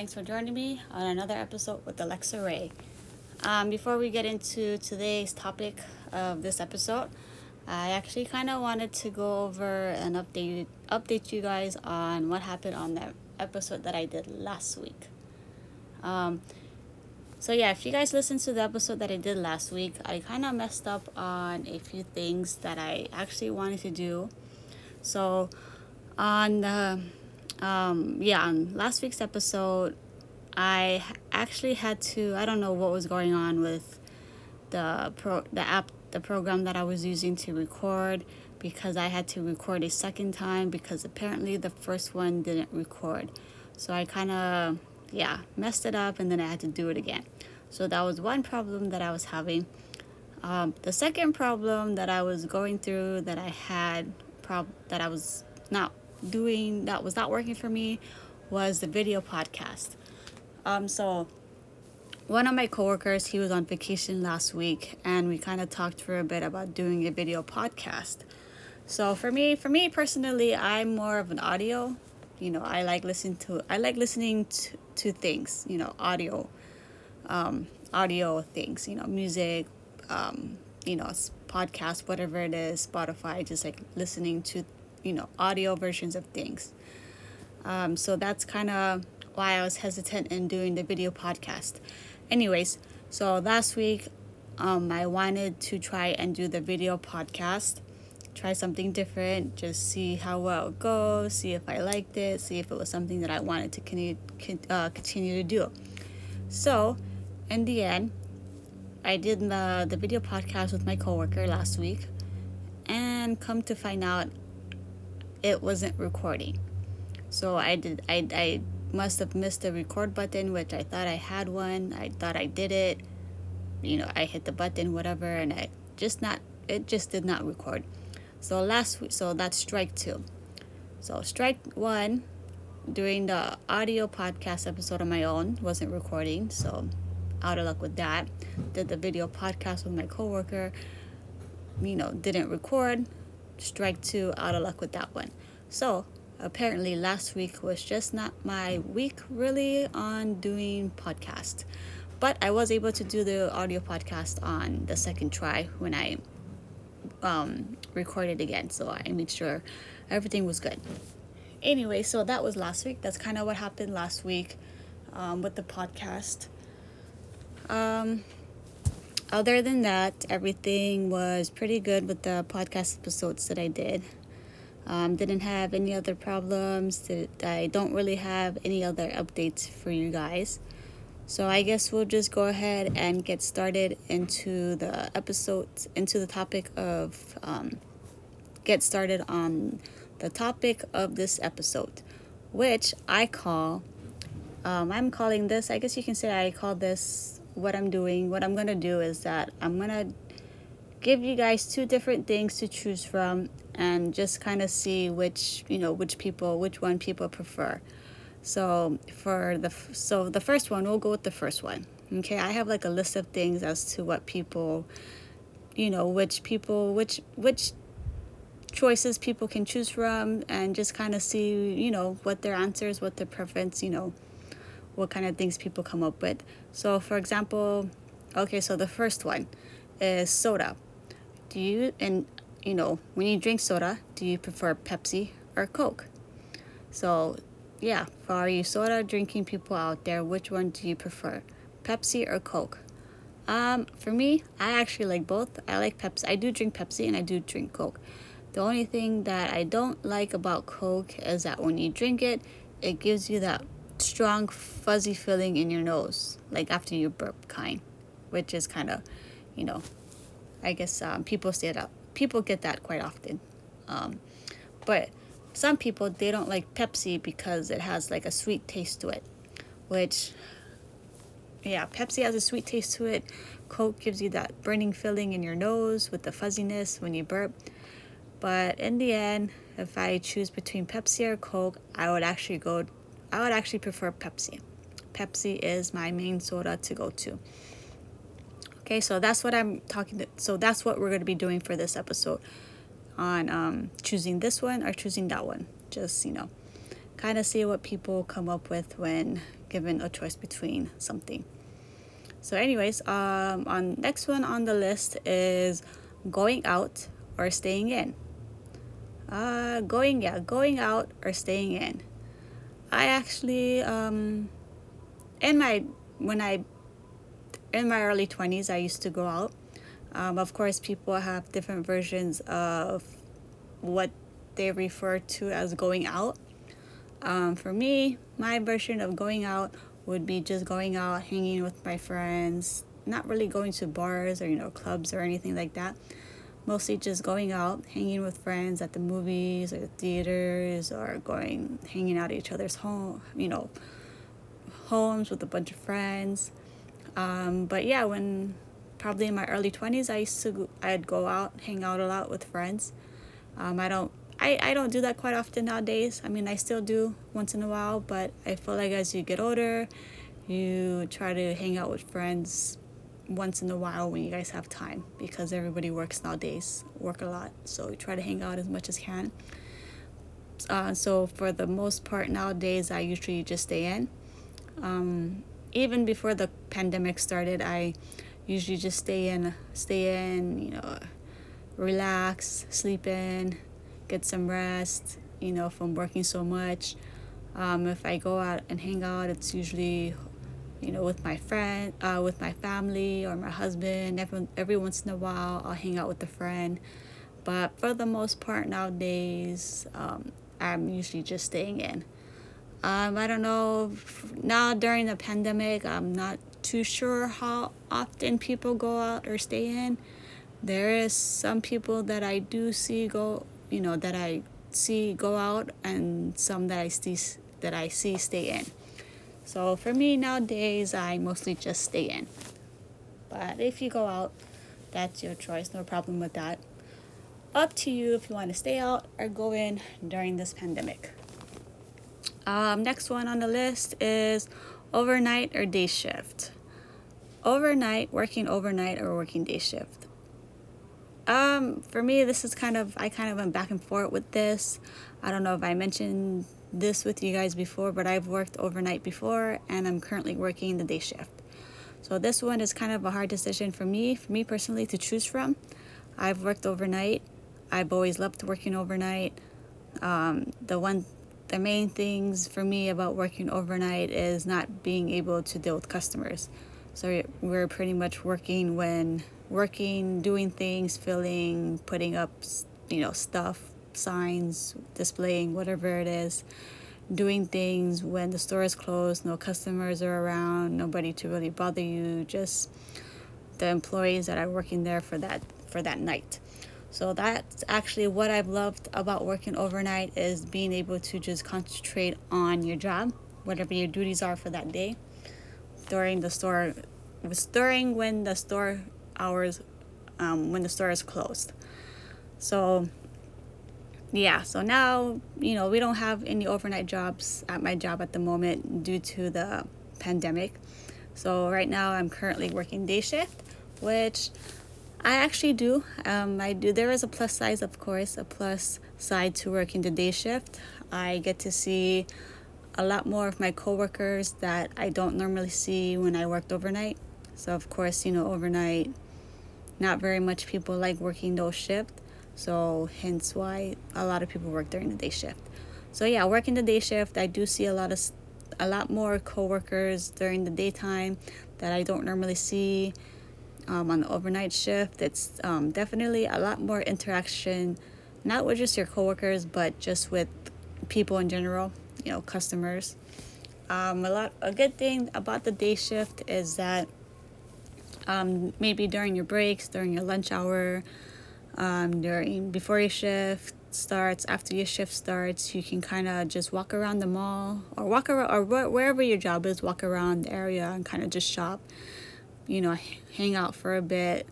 Thanks for joining me on another episode with Alexa Ray. Before we get into today's topic of this episode, I actually kind of wanted to go over and update you guys on what happened on that episode that I did last week. So yeah, if you guys listened to the episode that I did last week, I kind of messed up on a few things that I actually wanted to do. So on the on last week's episode, I actually had to, I don't know what was going on with the program that I was using to record, because I had to record a second time because apparently the first one didn't record. So I kind of messed it up, and then I had to do it again. So that was one problem that I was having. The second problem that I was going through that I had that I was not doing, that was not working for me, was the video podcast. So one of my coworkers, he was on vacation last week, and we kind of talked for a bit about doing a video podcast. So for me personally, I'm more of an audio. You know, I like listening to things, you know, audio things, you know, music, you know, podcast, whatever it is, Spotify, just like listening to, you know, audio versions of things. So that's kind of why I was hesitant in doing the video podcast. Anyways, so last week, I wanted to try and do the video podcast, try something different, just see how well it goes, see if I liked it, see if it was something that I wanted to continue to do. So in the end, I did the video podcast with my coworker last week, and come to find out, it wasn't recording. So I must have missed the record button, which I thought I had one. I thought I did it. You know, I hit the button, whatever, and it just did not record. So last week, so that's strike two. So strike one, doing the audio podcast episode on my own, wasn't recording. So out of luck with that. Did the video podcast with my coworker, you know, didn't record. Strike two, out of luck with that one. So apparently last week was just not my week really on doing podcast. But I was able to do the audio podcast on the second try when I recorded again. So I made sure everything was good. Anyway, so that was last week. That's kind of what happened last week with the podcast. Other than that, everything was pretty good with the podcast episodes that I did. Didn't have any other problems. I don't really have any other updates for you guys. So I guess we'll just go ahead and get started into the episodes, into the topic of, get started on the topic of this episode, which I call, I'm calling this, I guess you can say I call this, what I'm doing, what I'm going to do is that I'm going to give you guys two different things to choose from and just kind of see which one people prefer. So the first one, we'll go with the first one. Okay. I have like a list of things as to what people, you know, which choices people can choose from, and just kind of see, you know, what their answers, what their preference, you know, what kind of things people come up with. So for example, okay, so the first one is soda. When you drink soda, do you prefer Pepsi or Coke? So yeah, for you soda drinking people out there, which one do you prefer, Pepsi or Coke? For me, I actually like both. I like Pepsi. I do drink Pepsi and I do drink Coke. The only thing that I don't like about Coke is that when you drink it, it gives you that strong fuzzy feeling in your nose, like after you burp kind, which is kind of, you know, I guess people get that quite often. But some people, they don't like Pepsi because it has like a sweet taste to it, which Pepsi has a sweet taste to it. Coke gives you that burning feeling in your nose with the fuzziness when you burp. But in the end, if I choose between Pepsi or Coke, I would actually prefer Pepsi. Pepsi is my main soda to go to. Okay, so that's what I'm talking to. So that's what we're going to be doing for this episode on choosing this one or choosing that one. Just, you know, kind of see what people come up with when given a choice between something. So anyways, on next one on the list is going out or staying in. Going out or staying in. I actually in my early 20s I used to go out. Of course, people have different versions of what they refer to as going out. For me, my version of going out would be just going out, hanging with my friends, not really going to bars or, you know, clubs or anything like that. Mostly just going out, hanging with friends at the movies or the theaters, or hanging out at each other's homes with a bunch of friends. But yeah, when probably in my early 20s, I'd go out, hang out a lot with friends. I don't do that quite often nowadays. I mean, I still do once in a while, but I feel like as you get older, you try to hang out with friends once in a while when you guys have time, because everybody works nowadays, work a lot, so you try to hang out as much as can. So for the most part nowadays, I usually just stay in. Even before the pandemic started, I usually just stay in, you know, relax, sleep in, get some rest, you know, from working so much. If I go out and hang out, it's usually, you know, with my friend, with my family or my husband. Every once in a while, I'll hang out with a friend. But for the most part nowadays, I'm usually just staying in. I don't know, now during the pandemic, I'm not too sure how often people go out or stay in. There is some people that I do see go out, and some that I see stay in. So for me nowadays, I mostly just stay in. But if you go out, that's your choice. No problem with that. Up to you if you want to stay out or go in during this pandemic. Next one on the list is overnight or day shift. Working overnight or working day shift. For me, this is I kind of went back and forth with this. I don't know if I mentioned this with you guys before, but I've worked overnight before, and I'm currently working the day shift. So this one is kind of a hard decision for me personally to choose from. I've worked overnight. I've always loved working overnight. The main things for me about working overnight is not being able to deal with customers. So we're pretty much working, doing things, filling, putting up, you know, stuff, signs, displaying, whatever it is, doing things when the store is closed, no customers are around, nobody to really bother you, just the employees that are working there for that night. So that's actually what I've loved about working overnight, is being able to just concentrate on your job, whatever your duties are for that day. During when the store hours, when the store is closed. So yeah, so now, you know, we don't have any overnight jobs at my job at the moment due to the pandemic. So right now I'm currently working day shift, which I actually do. There is a plus size, of course, a plus side to working the day shift. I get to see a lot more of my coworkers that I don't normally see when I worked overnight. So of course, you know, overnight, not very much people like working those shifts. So hence why a lot of people work during the day shift. So yeah, working the day shift, I do see a lot more coworkers during the daytime that I don't normally see. On the overnight shift, it's definitely a lot more interaction, not with just your coworkers, but just with people in general, you know, customers. A good thing about the day shift is that maybe during your breaks, during your lunch hour, before your shift starts, after your shift starts, you can kind of just walk around the mall or walk around, or wherever your job is, walk around the area and kind of just shop. You know, hang out for a bit,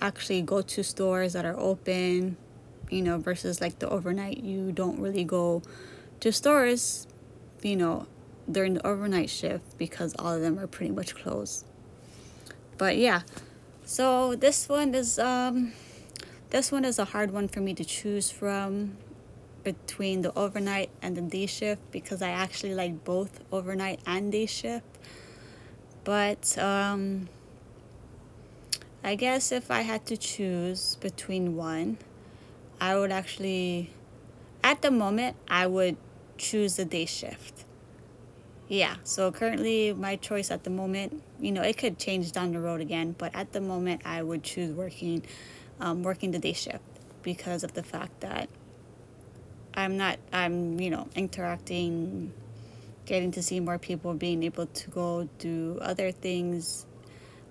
actually go to stores that are open, you know, versus like the overnight, you don't really go to stores, you know, during the overnight shift, because all of them are pretty much closed. But yeah, so this one is a hard one for me to choose from. between the overnight and the day shift because I actually like both overnight and day shift. But I guess if I had to choose between one, I would actually, at the moment, I would choose the day shift. Yeah, so currently my choice at the moment, you know, it could change down the road again, but at the moment I would choose working the day shift because of the fact that I'm, you know, interacting, getting to see more people, being able to go do other things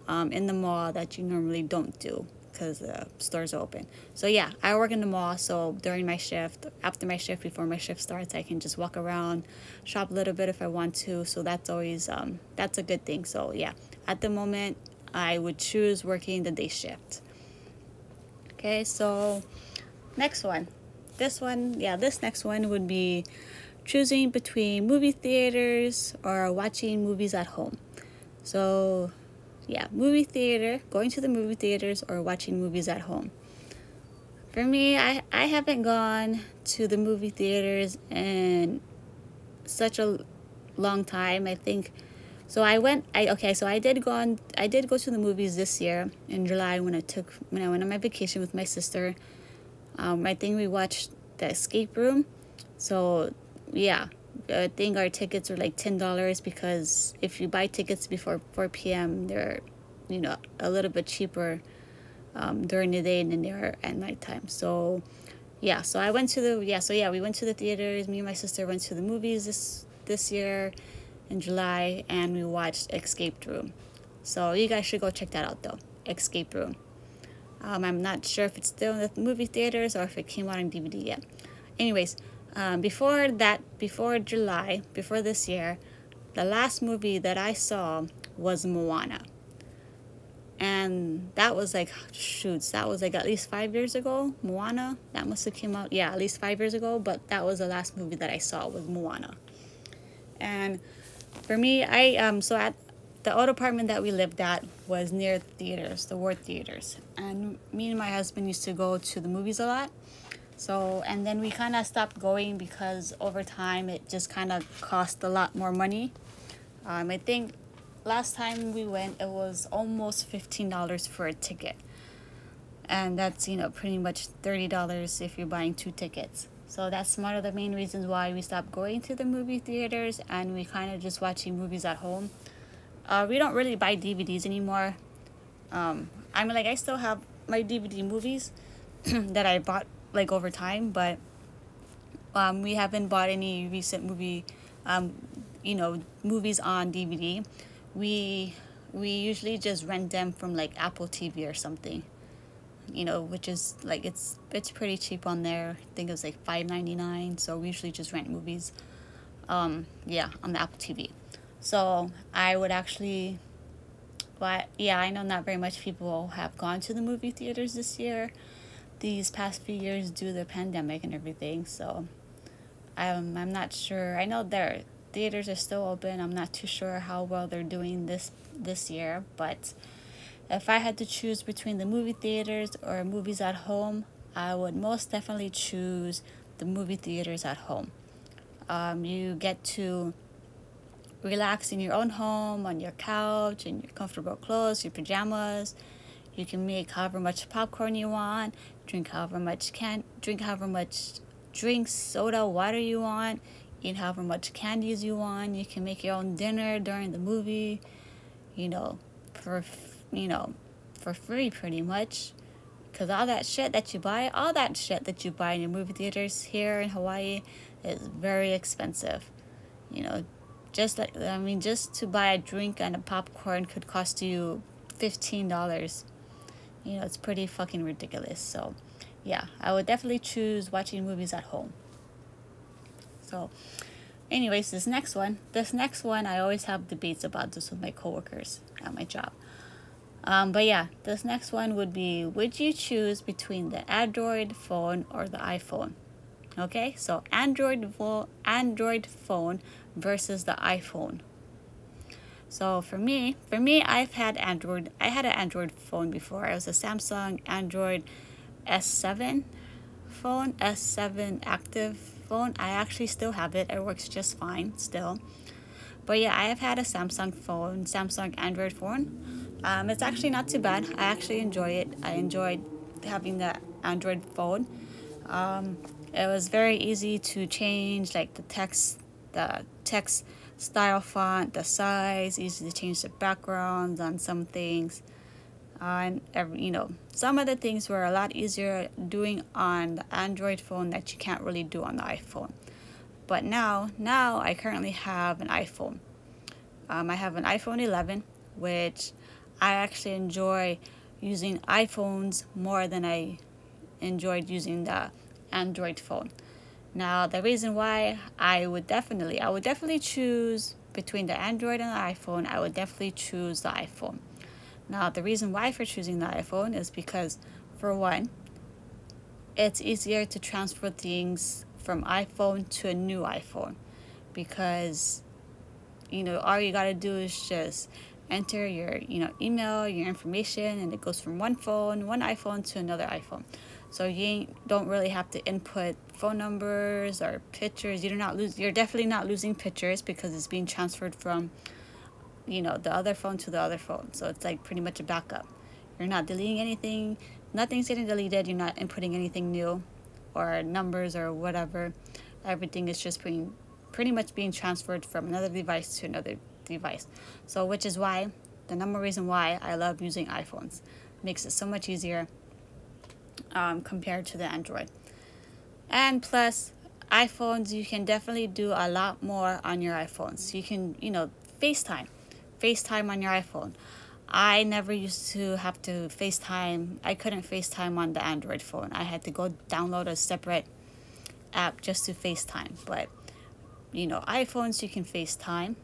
in the mall that you normally don't do because the stores are open. So yeah, I work in the mall, so during my shift, after my shift, before my shift starts, I can just walk around, shop a little bit if I want to. So that's always, that's a good thing. So yeah, at the moment, I would choose working the day shift. Okay, so next one. This next one would be choosing between movie theaters or watching movies at home. So yeah, movie theater, going to the movie theaters or watching movies at home. For me, I haven't gone to the movie theaters in such a long time, I think. So I did go to the movies this year in July when I went on my vacation with my sister. I think we watched The Escape Room. So yeah, I think our tickets were like $10 because if you buy tickets before 4 p.m., they're, you know, a little bit cheaper during the day than they are at nighttime. So yeah, we went to the theaters. Me and my sister went to the movies this year in July, and we watched Escape Room. So you guys should go check that out though, Escape Room. I'm not sure if it's still in the movie theaters or if it came out on DVD yet. Anyways, before this year, the last movie that I saw was Moana. And that was like, at least 5 years ago. Moana, that must have came out, at least 5 years ago. But that was the last movie that I saw was Moana. And for me, the old apartment that we lived at was near the Ward Theaters. And me and my husband used to go to the movies a lot. So, and then we kind of stopped going because over time it just kind of cost a lot more money. I think last time we went, it was almost $15 for a ticket. And that's, you know, pretty much $30 if you're buying two tickets. So that's one of the main reasons why we stopped going to the movie theaters and we kind of just watching movies at home. We don't really buy DVDs anymore. I mean, like, I still have my DVD movies that I bought, like, over time, but we haven't bought any recent movies on DVD. We usually just rent them from, like, Apple TV or something, you know, which is, like, it's pretty cheap on there. I think it was, like, $5.99, so we usually just rent movies, on the Apple TV. So I would actually, I know not very much people have gone to the movie theaters this year, these past few years due to the pandemic and everything. So I'm not sure. I know their theaters are still open. I'm not too sure how well they're doing this year. But if I had to choose between the movie theaters or movies at home, I would most definitely choose the movie theaters at home. You get to relax in your own home, on your couch, in your comfortable clothes, your pajamas. You can make however much popcorn you want, drink however much drinks, soda, water you want, eat however much candies you want. You can make your own dinner during the movie, for free pretty much, because all that shit that you buy in your movie theaters here in Hawaii is very expensive, just to buy a drink and a popcorn could cost you $15. It's pretty fucking ridiculous. So yeah, I would definitely choose watching movies at home. So anyways, this next one, I always have debates about this with my coworkers at my job. But yeah, this next one would be, would you choose between the Android phone or the iPhone? Okay, so Android phone versus the iPhone. So for me, I had an Android phone before. It was a Samsung Android S7. phone, S7 active phone. I actually still have it. It works just fine still. But yeah, I have had a Samsung phone, Samsung Android phone. It's actually not too bad. I actually enjoy it. I enjoyed having the Android phone. It was very easy to change like the text style, font, the size, easy to change the backgrounds on some things. And some of the things were a lot easier doing on the Android phone that you can't really do on the iPhone. But now I currently have an iPhone. I have an iPhone 11, which I actually enjoy using iPhones more than I enjoyed using the Android phone. Now, the reason why I would definitely choose between the Android and the iPhone, I would definitely choose the iPhone. Now, the reason why for choosing the iPhone is because, for one, it's easier to transfer things from iPhone to a new iPhone, because all you gotta do is just enter your email, your information, and it goes from one iPhone to another iPhone. So you don't really have to input phone numbers or pictures. You're definitely not losing pictures because it's being transferred from the other phone to the other phone. So it's like pretty much a backup. You're not deleting anything. Nothing's getting deleted. You're not inputting anything new or numbers or whatever. Everything is just being pretty much being transferred from another device to another device. So which is why the number reason why I love using iPhones. Makes it so much easier compared to the Android. And plus, iPhones, you can definitely do a lot more on your iPhones. You can FaceTime on your iPhone. I never used to have to FaceTime. I couldn't FaceTime on the Android phone. I had to go download a separate app just to FaceTime. But, iPhones, you can FaceTime.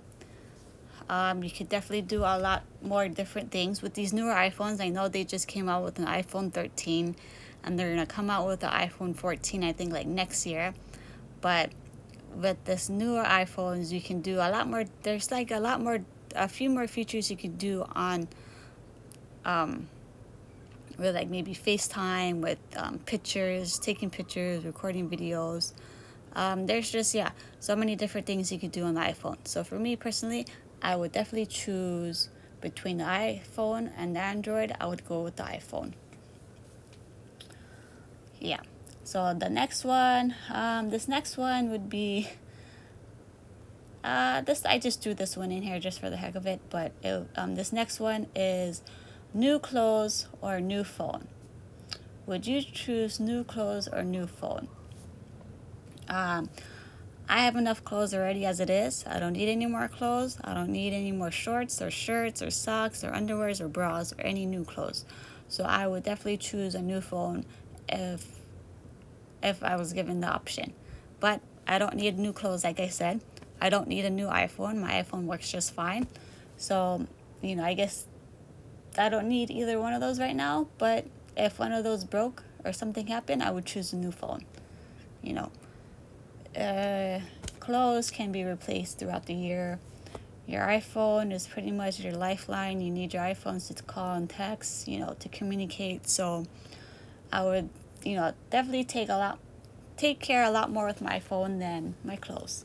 You could definitely do a lot more different things. With these newer iPhones, I know they just came out with an iPhone 13. And they're going to come out with the iPhone 14, I think, like next year. But with this newer iPhones, you can do a lot more. There's like a few more features you could do on with like maybe FaceTime, with pictures, taking pictures, recording videos. There's just so many different things you could do on the iPhone. So for me personally, I would definitely choose between the iPhone and the Android. I would go with the iPhone. So the next one, this next one would be I just threw this one in here just for the heck of it, but this next one is new clothes or new phone. Would you choose new clothes or new phone? I have enough clothes already as it is. I don't need any more clothes. I don't need any more shorts or shirts or socks or underwears or bras or any new clothes. So I would definitely choose a new phone if I was given the option. But I don't need new clothes, like I said. I don't need a new iPhone. My iPhone works just fine. So, I guess I don't need either one of those right now. But if one of those broke or something happened, I would choose a new phone. Clothes can be replaced throughout the year. Your iPhone is pretty much your lifeline. You need your iPhones to call and text, to communicate. So I would, definitely take care a lot more with my phone than my clothes.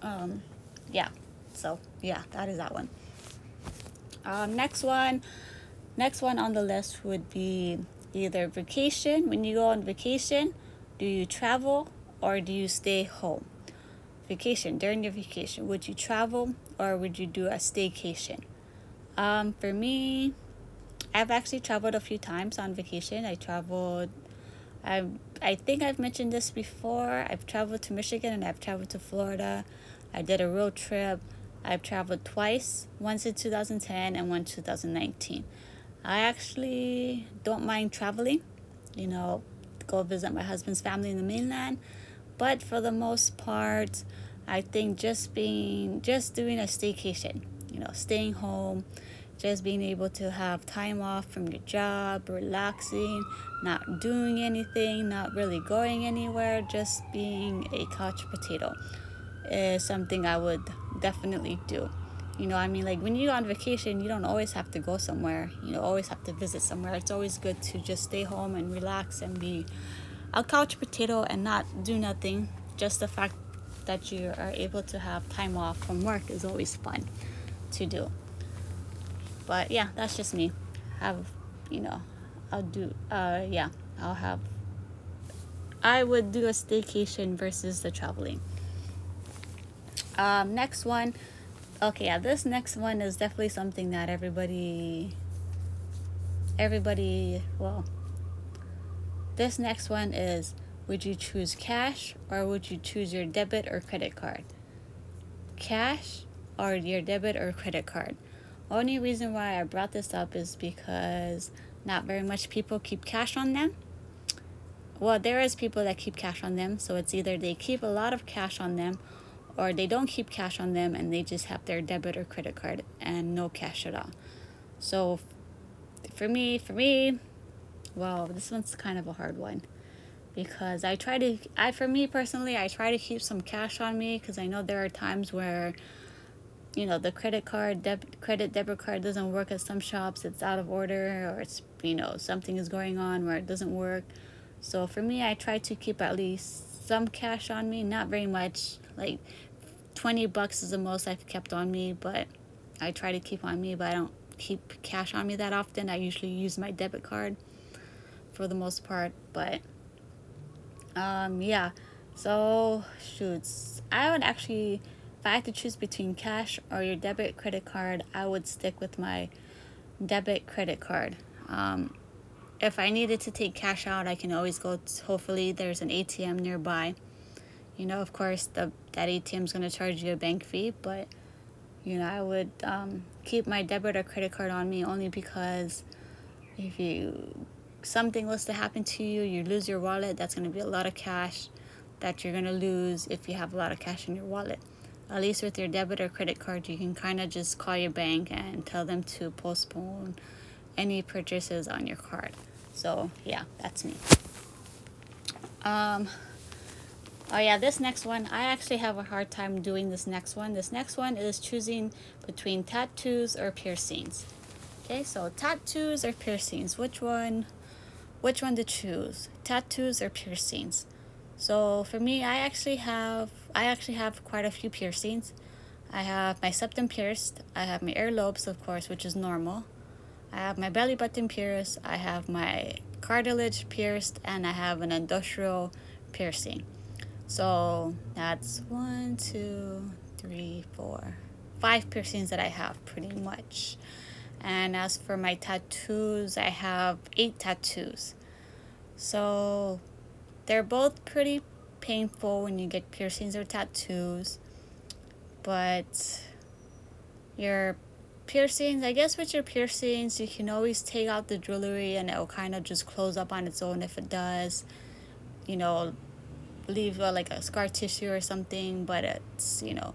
That is that one. Next one on the list would be either vacation. When you go on vacation, do you travel or do you stay home? During your vacation, would you travel or would you do a staycation? For me, I've actually traveled a few times on vacation. I think I've mentioned this before. I've traveled to Michigan and I've traveled to Florida. I did a road trip. I've traveled twice, once in 2010 and once in 2019. I actually don't mind traveling, go visit my husband's family in the mainland. But for the most part, I think just doing a staycation, staying home, just being able to have time off from your job, relaxing, not doing anything, not really going anywhere, just being a couch potato is something I would definitely do. When you're on vacation, you don't always have to go somewhere, always have to visit somewhere. It's always good to just stay home and relax and be a couch potato and not do nothing. Just the fact that you are able to have time off from work is always fun to do. But yeah, that's just me. I would do a staycation versus the traveling. Next one. Okay, yeah, this next one is definitely something that everybody, well, this next one is, would you choose cash or would you choose your debit or credit card? Cash or your debit or credit card? Only reason why I brought this up is because not very much people keep cash on them. Well, there is people that keep cash on them, so it's either they keep a lot of cash on them or they don't keep cash on them and they just have their debit or credit card and no cash at all. So for me, well, this one's kind of a hard one because I try to keep some cash on me because I know there are times where, you know, the debit card doesn't work at some shops, it's out of order, or it's, you know, something is going on where it doesn't work. So for me, I try to keep at least some cash on me, not very much, like $20 is the most I've kept on me, but I try to keep on me, but I don't keep cash on me that often. I usually use my debit card for the most part, but yeah. So shoots, I would actually, if I had to choose between cash or your debit credit card, I would stick with my debit credit card. If I needed to take cash out, I can always go to, hopefully there's an ATM nearby. You know, of course, that ATM is going to charge you a bank fee, but, you know, I would keep my debit or credit card on me only because if something was to happen to you, you lose your wallet, that's going to be a lot of cash that you're going to lose if you have a lot of cash in your wallet. At least with your debit or credit card, you can kind of just call your bank and tell them to postpone any purchases on your card. So yeah, that's me. Oh yeah, this next one, I actually have a hard time doing this next one. This next one is choosing between tattoos or piercings. Okay, so tattoos or piercings, which one to choose? Tattoos or piercings? So for me, I actually have quite a few piercings. I have my septum pierced. I have my earlobes, of course, which is normal. I have my belly button pierced. I have my cartilage pierced, and I have an endometrial piercing. So that's 5 piercings that I have, pretty much. And as for my tattoos, I have 8 tattoos. So they're both pretty painful when you get piercings or tattoos, but your piercings, I guess with your piercings, you can always take out the jewelry and it'll kind of just close up on its own if it does, you know, leave like a scar tissue or something, but it's, you know,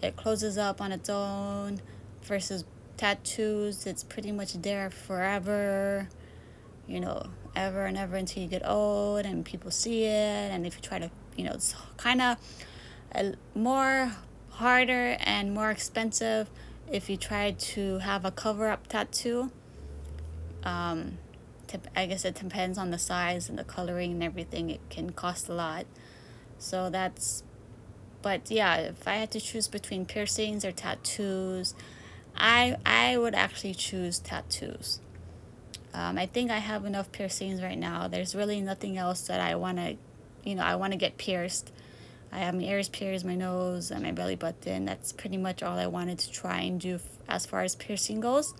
it closes up on its own versus tattoos, it's pretty much there forever, you know, ever and ever until you get old and people see it. And if you try to, you know, it's kind of more harder and more expensive if you try to have a cover-up tattoo. I guess it depends on the size and the coloring and everything. It can cost a lot. So that's, but yeah, if I had to choose between piercings or tattoos, I would actually choose tattoos. I think I have enough piercings right now. There's really nothing else that I want to, you know, I want to get pierced. I have my ears pierced, my nose, and my belly button. That's pretty much all I wanted to try and do as far as piercing goes.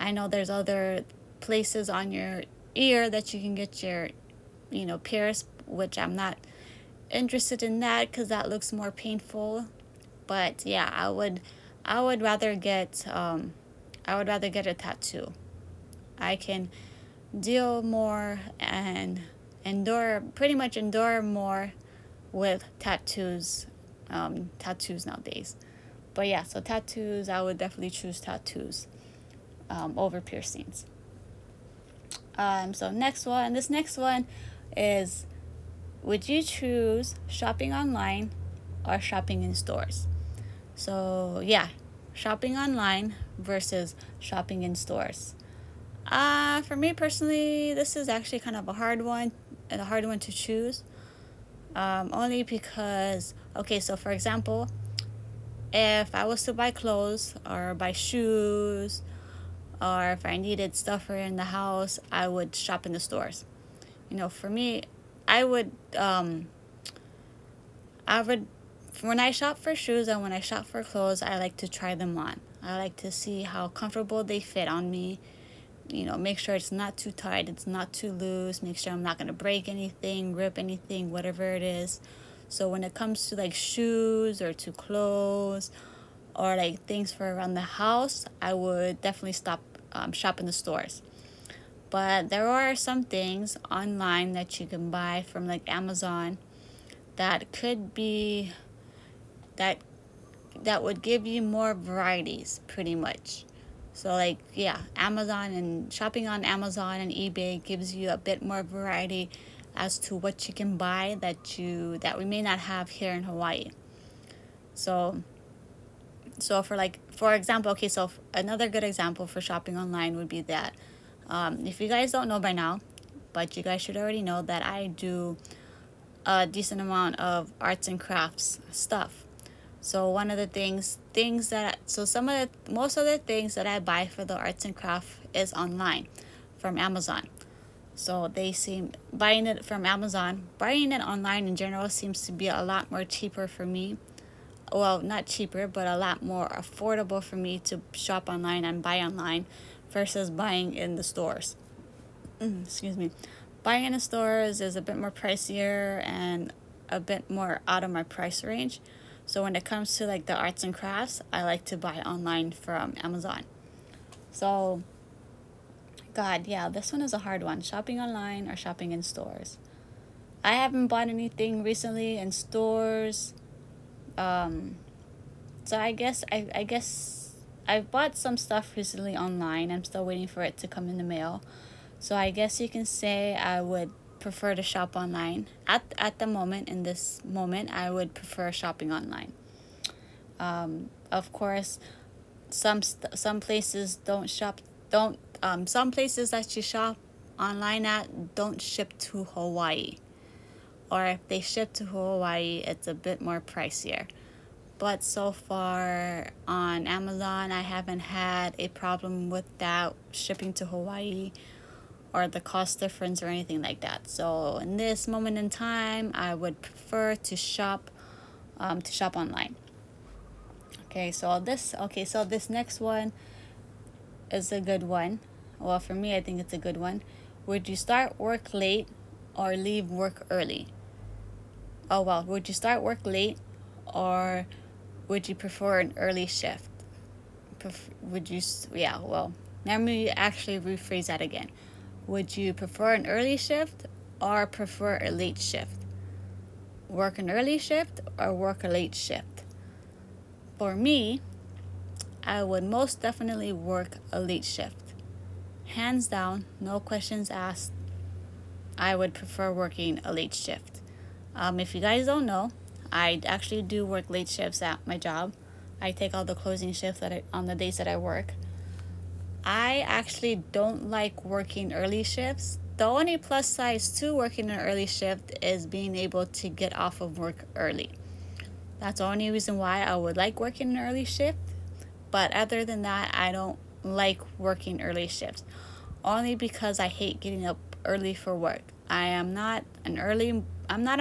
I know there's other places on your ear that you can get your, you know, pierced, which I'm not interested in that because that looks more painful. But yeah, I would rather get a tattoo. I can deal more and endure more with tattoos, tattoos nowadays. But yeah, so tattoos, I would definitely choose tattoos over piercings. So next one, this next one is, would you choose shopping online or shopping in stores? So yeah, shopping online versus shopping in stores. For me personally, this is actually kind of a hard one a hard one to choose, only because, okay, so for example, if I was to buy clothes or buy shoes, or if I needed stuff in the house, I would shop in the stores. You know, for me, I would, when I shop for shoes and when I shop for clothes, I like to try them on. I like to see how comfortable they fit on me. You know, make sure it's not too tight, it's not too loose, make sure I'm not going to break anything, rip anything, whatever it is. So when it comes to like shoes or to clothes or like things for around the house, I would definitely stop shop in the stores. But there are some things online that you can buy from like Amazon that could be, that would give you more varieties pretty much. So like, yeah, Amazon and shopping on Amazon and eBay gives you a bit more variety as to what you can buy that we may not have here in Hawaii. So for like, for example, okay, so another good example for shopping online would be that, if you guys don't know by now, but you guys should already know that I do a decent amount of arts and crafts stuff. So one of the things that, so some of the, most of the things that I buy for the arts and craft is online from Amazon. So they seem, buying it from Amazon, buying it online in general seems to be a lot more cheaper for me. Well, not cheaper, but a lot more affordable for me to shop online and buy online versus buying in the stores. Excuse me. Buying in the stores is a bit more pricier and a bit more out of my price range. So when it comes to like the arts and crafts, I like to buy online from Amazon. So, God, yeah, this one is a hard one. Shopping online or shopping in stores. I haven't bought anything recently in stores. So I guess I've bought some stuff recently online. I'm still waiting for it to come in the mail. So I guess you can say I would prefer to shop online at the moment. In this moment, I would prefer shopping online. Of course, some places don't shop, don't some places that you shop online at don't ship to Hawaii, or if they ship to Hawaii, it's a bit more pricier. But so far on Amazon, I haven't had a problem with that shipping to Hawaii or the cost difference or anything like that. So in this moment in time, I would prefer to shop online. Okay, so this next one is a good one. Well, for me, I think it's a good one. Would you start work late or leave work early? Oh, well, would you start work late or would you prefer an early shift? Let me actually rephrase that again. Would you prefer an early shift or prefer a late shift? Work an early shift or work a late shift? For me, I would most definitely work a late shift. Hands down, no questions asked, I would prefer working a late shift. If you guys don't know, I actually do work late shifts at my job. I take all the closing shifts on the days that I work. I actually don't like working early shifts. The only plus size to working an early shift is being able to get off of work early. That's the only reason why I would like working an early shift. But other than that, I don't like working early shifts. Only because I hate getting up early for work. I'm not a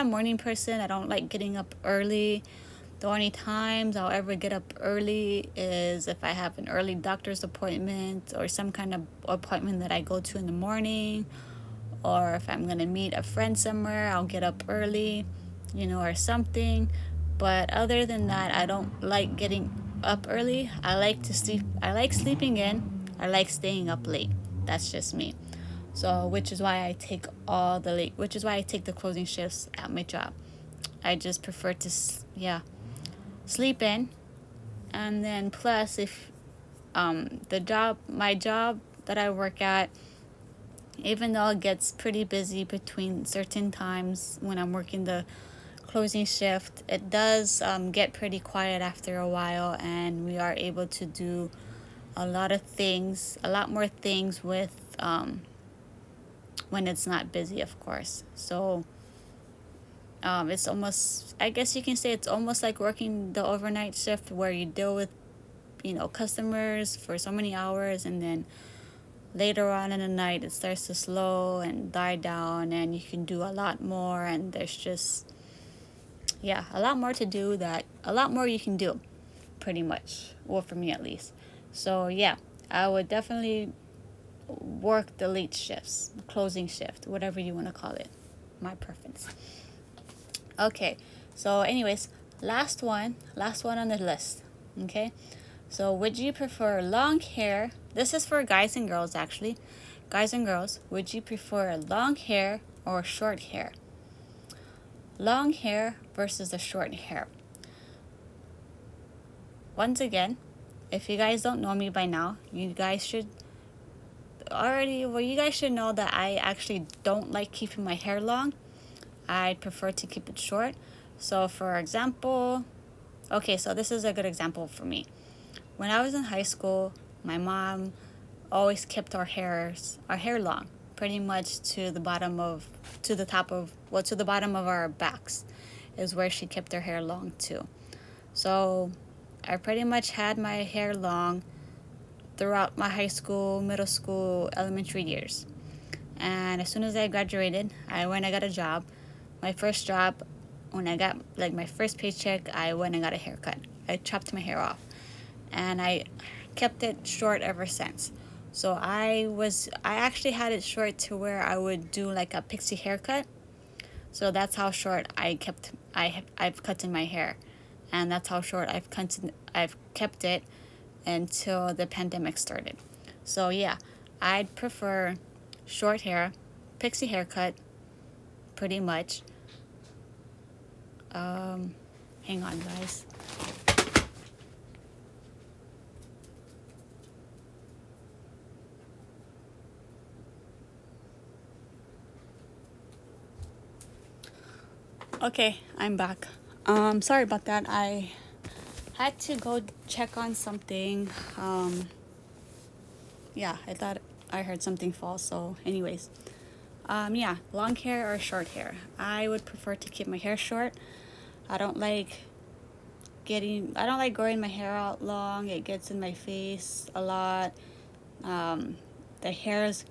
morning person. I don't like getting up early. The only times I'll ever get up early is if I have an early doctor's appointment or some kind of appointment that I go to in the morning, or if I'm going to meet a friend somewhere, I'll get up early, you know, or something. But other than that, I don't like getting up early. I like to sleep. I like sleeping in. I like staying up late. That's just me. So, which is why I take the closing shifts at my job. I just prefer to, sleep in. And then plus, if my job that I work at, even though it gets pretty busy between certain times when I'm working the closing shift, it does get pretty quiet after a while, and we are able to do a lot more things with when it's not busy, of course. So it's almost, I guess you can say it's almost like working the overnight shift where you deal with, you know, customers for so many hours, and then later on in the night it starts to slow and die down and you can do a lot more, and there's just, yeah, a lot more to do, that a lot more you can do, pretty much. Well, for me at least. So yeah, I would definitely work the late shifts, the closing shift, whatever you want to call it, my preference. Okay, so anyways, last one on the list. Okay, so would you prefer long hair? This is for guys and girls, actually. Guys and girls, would you prefer long hair or short hair? Long hair versus the short hair. Once again, if you guys don't know me by now, you guys should already, well, you guys should know that I actually don't like keeping my hair long. I prefer to keep it short. So for example, okay, so this is a good example for me. When I was in high school, my mom always kept our hair long, pretty much to the bottom of our backs is where she kept her hair long too. So I pretty much had my hair long throughout my high school, middle school, elementary years. And as soon as I graduated, I went and got a job. My first job, when I got like my first paycheck, I went and got a haircut. I chopped my hair off. And I kept it short ever since. So I actually had it short to where I would do like a pixie haircut. So that's how short I've cut in my hair, and that's how short I've kept it until the pandemic started. So yeah, I'd prefer short hair, pixie haircut, pretty much. Hang on, guys. Okay, I'm back. Sorry about that. I had to go check on something. Yeah, I thought I heard something fall. So anyways, yeah, long hair or short hair. I would prefer to keep my hair short. I don't like growing my hair out long. It gets in my face a lot. The hair is,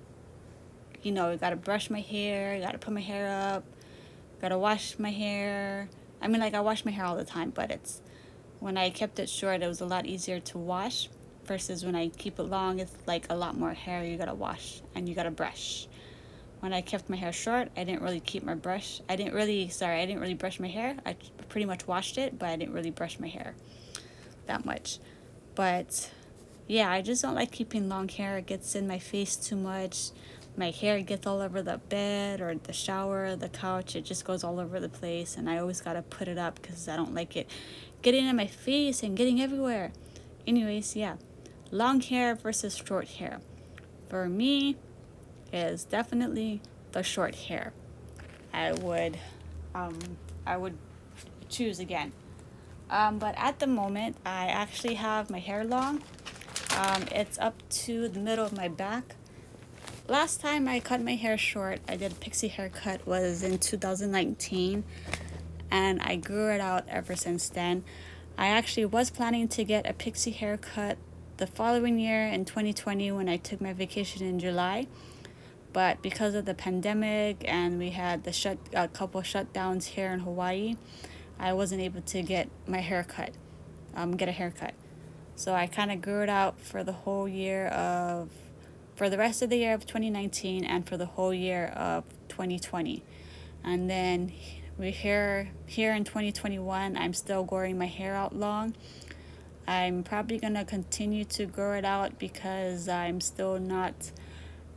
you know, I gotta brush my hair, I gotta put my hair up, gotta wash my hair. I mean, like, I wash my hair all the time, but it's, when I kept it short, it was a lot easier to wash versus when I keep it long, it's like a lot more hair you gotta wash and you gotta brush. When I kept my hair short, I didn't really brush my hair. I pretty much washed it, but I didn't really brush my hair that much. But yeah, I just don't like keeping long hair. It gets in my face too much. My hair gets all over the bed or the shower, the couch. It just goes all over the place, and I always gotta put it up because I don't like it getting in my face and getting everywhere. Anyways, yeah, long hair versus short hair. For me, is definitely the short hair. I would choose again. But at the moment, I actually have my hair long. It's up to the middle of my back. Last time I cut my hair short, I did a pixie haircut, was in 2019, and I grew it out ever since then. I actually was planning to get a pixie haircut the following year in 2020 when I took my vacation in July, but because of the pandemic and we had a couple shutdowns here in Hawaii, I wasn't able to get my haircut, get a haircut. So I kind of grew it out for the rest of the year of 2019 and for the whole year of 2020. And then we're here in 2021, I'm still growing my hair out long. I'm probably gonna continue to grow it out because I'm still not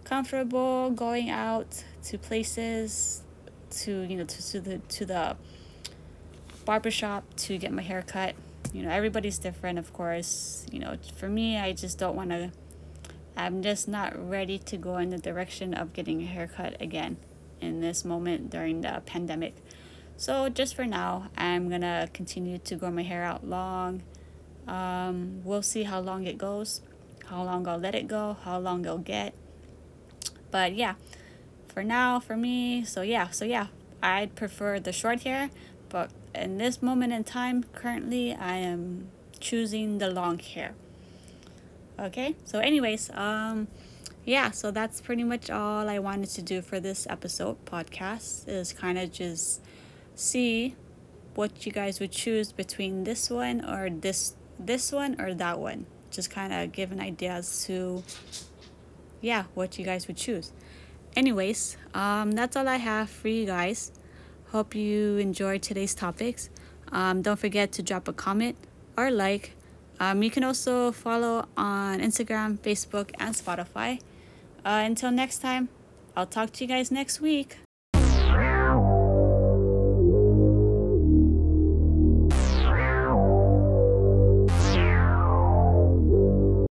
comfortable going out to places, to the barbershop to get my hair cut. You know, everybody's different, of course. You know, for me, I'm just not ready to go in the direction of getting a haircut again in this moment during the pandemic. So just for now, I'm gonna continue to grow my hair out long. We'll see how long it goes, how long I'll let it go, how long it'll get. But yeah, for now for me. So yeah, I'd prefer the short hair, but in this moment in time, currently I am choosing the long hair. Okay, so anyways, yeah, so that's pretty much all I wanted to do for this episode podcast, is kind of just see what you guys would choose between this one or this one or that one. Just kind of give an idea as to, yeah, what you guys would choose. Anyways, that's all I have for you guys. Hope you enjoyed today's topics. Don't forget to drop a comment or like. You can also follow on Instagram, Facebook, and Spotify. Until next time, I'll talk to you guys next week.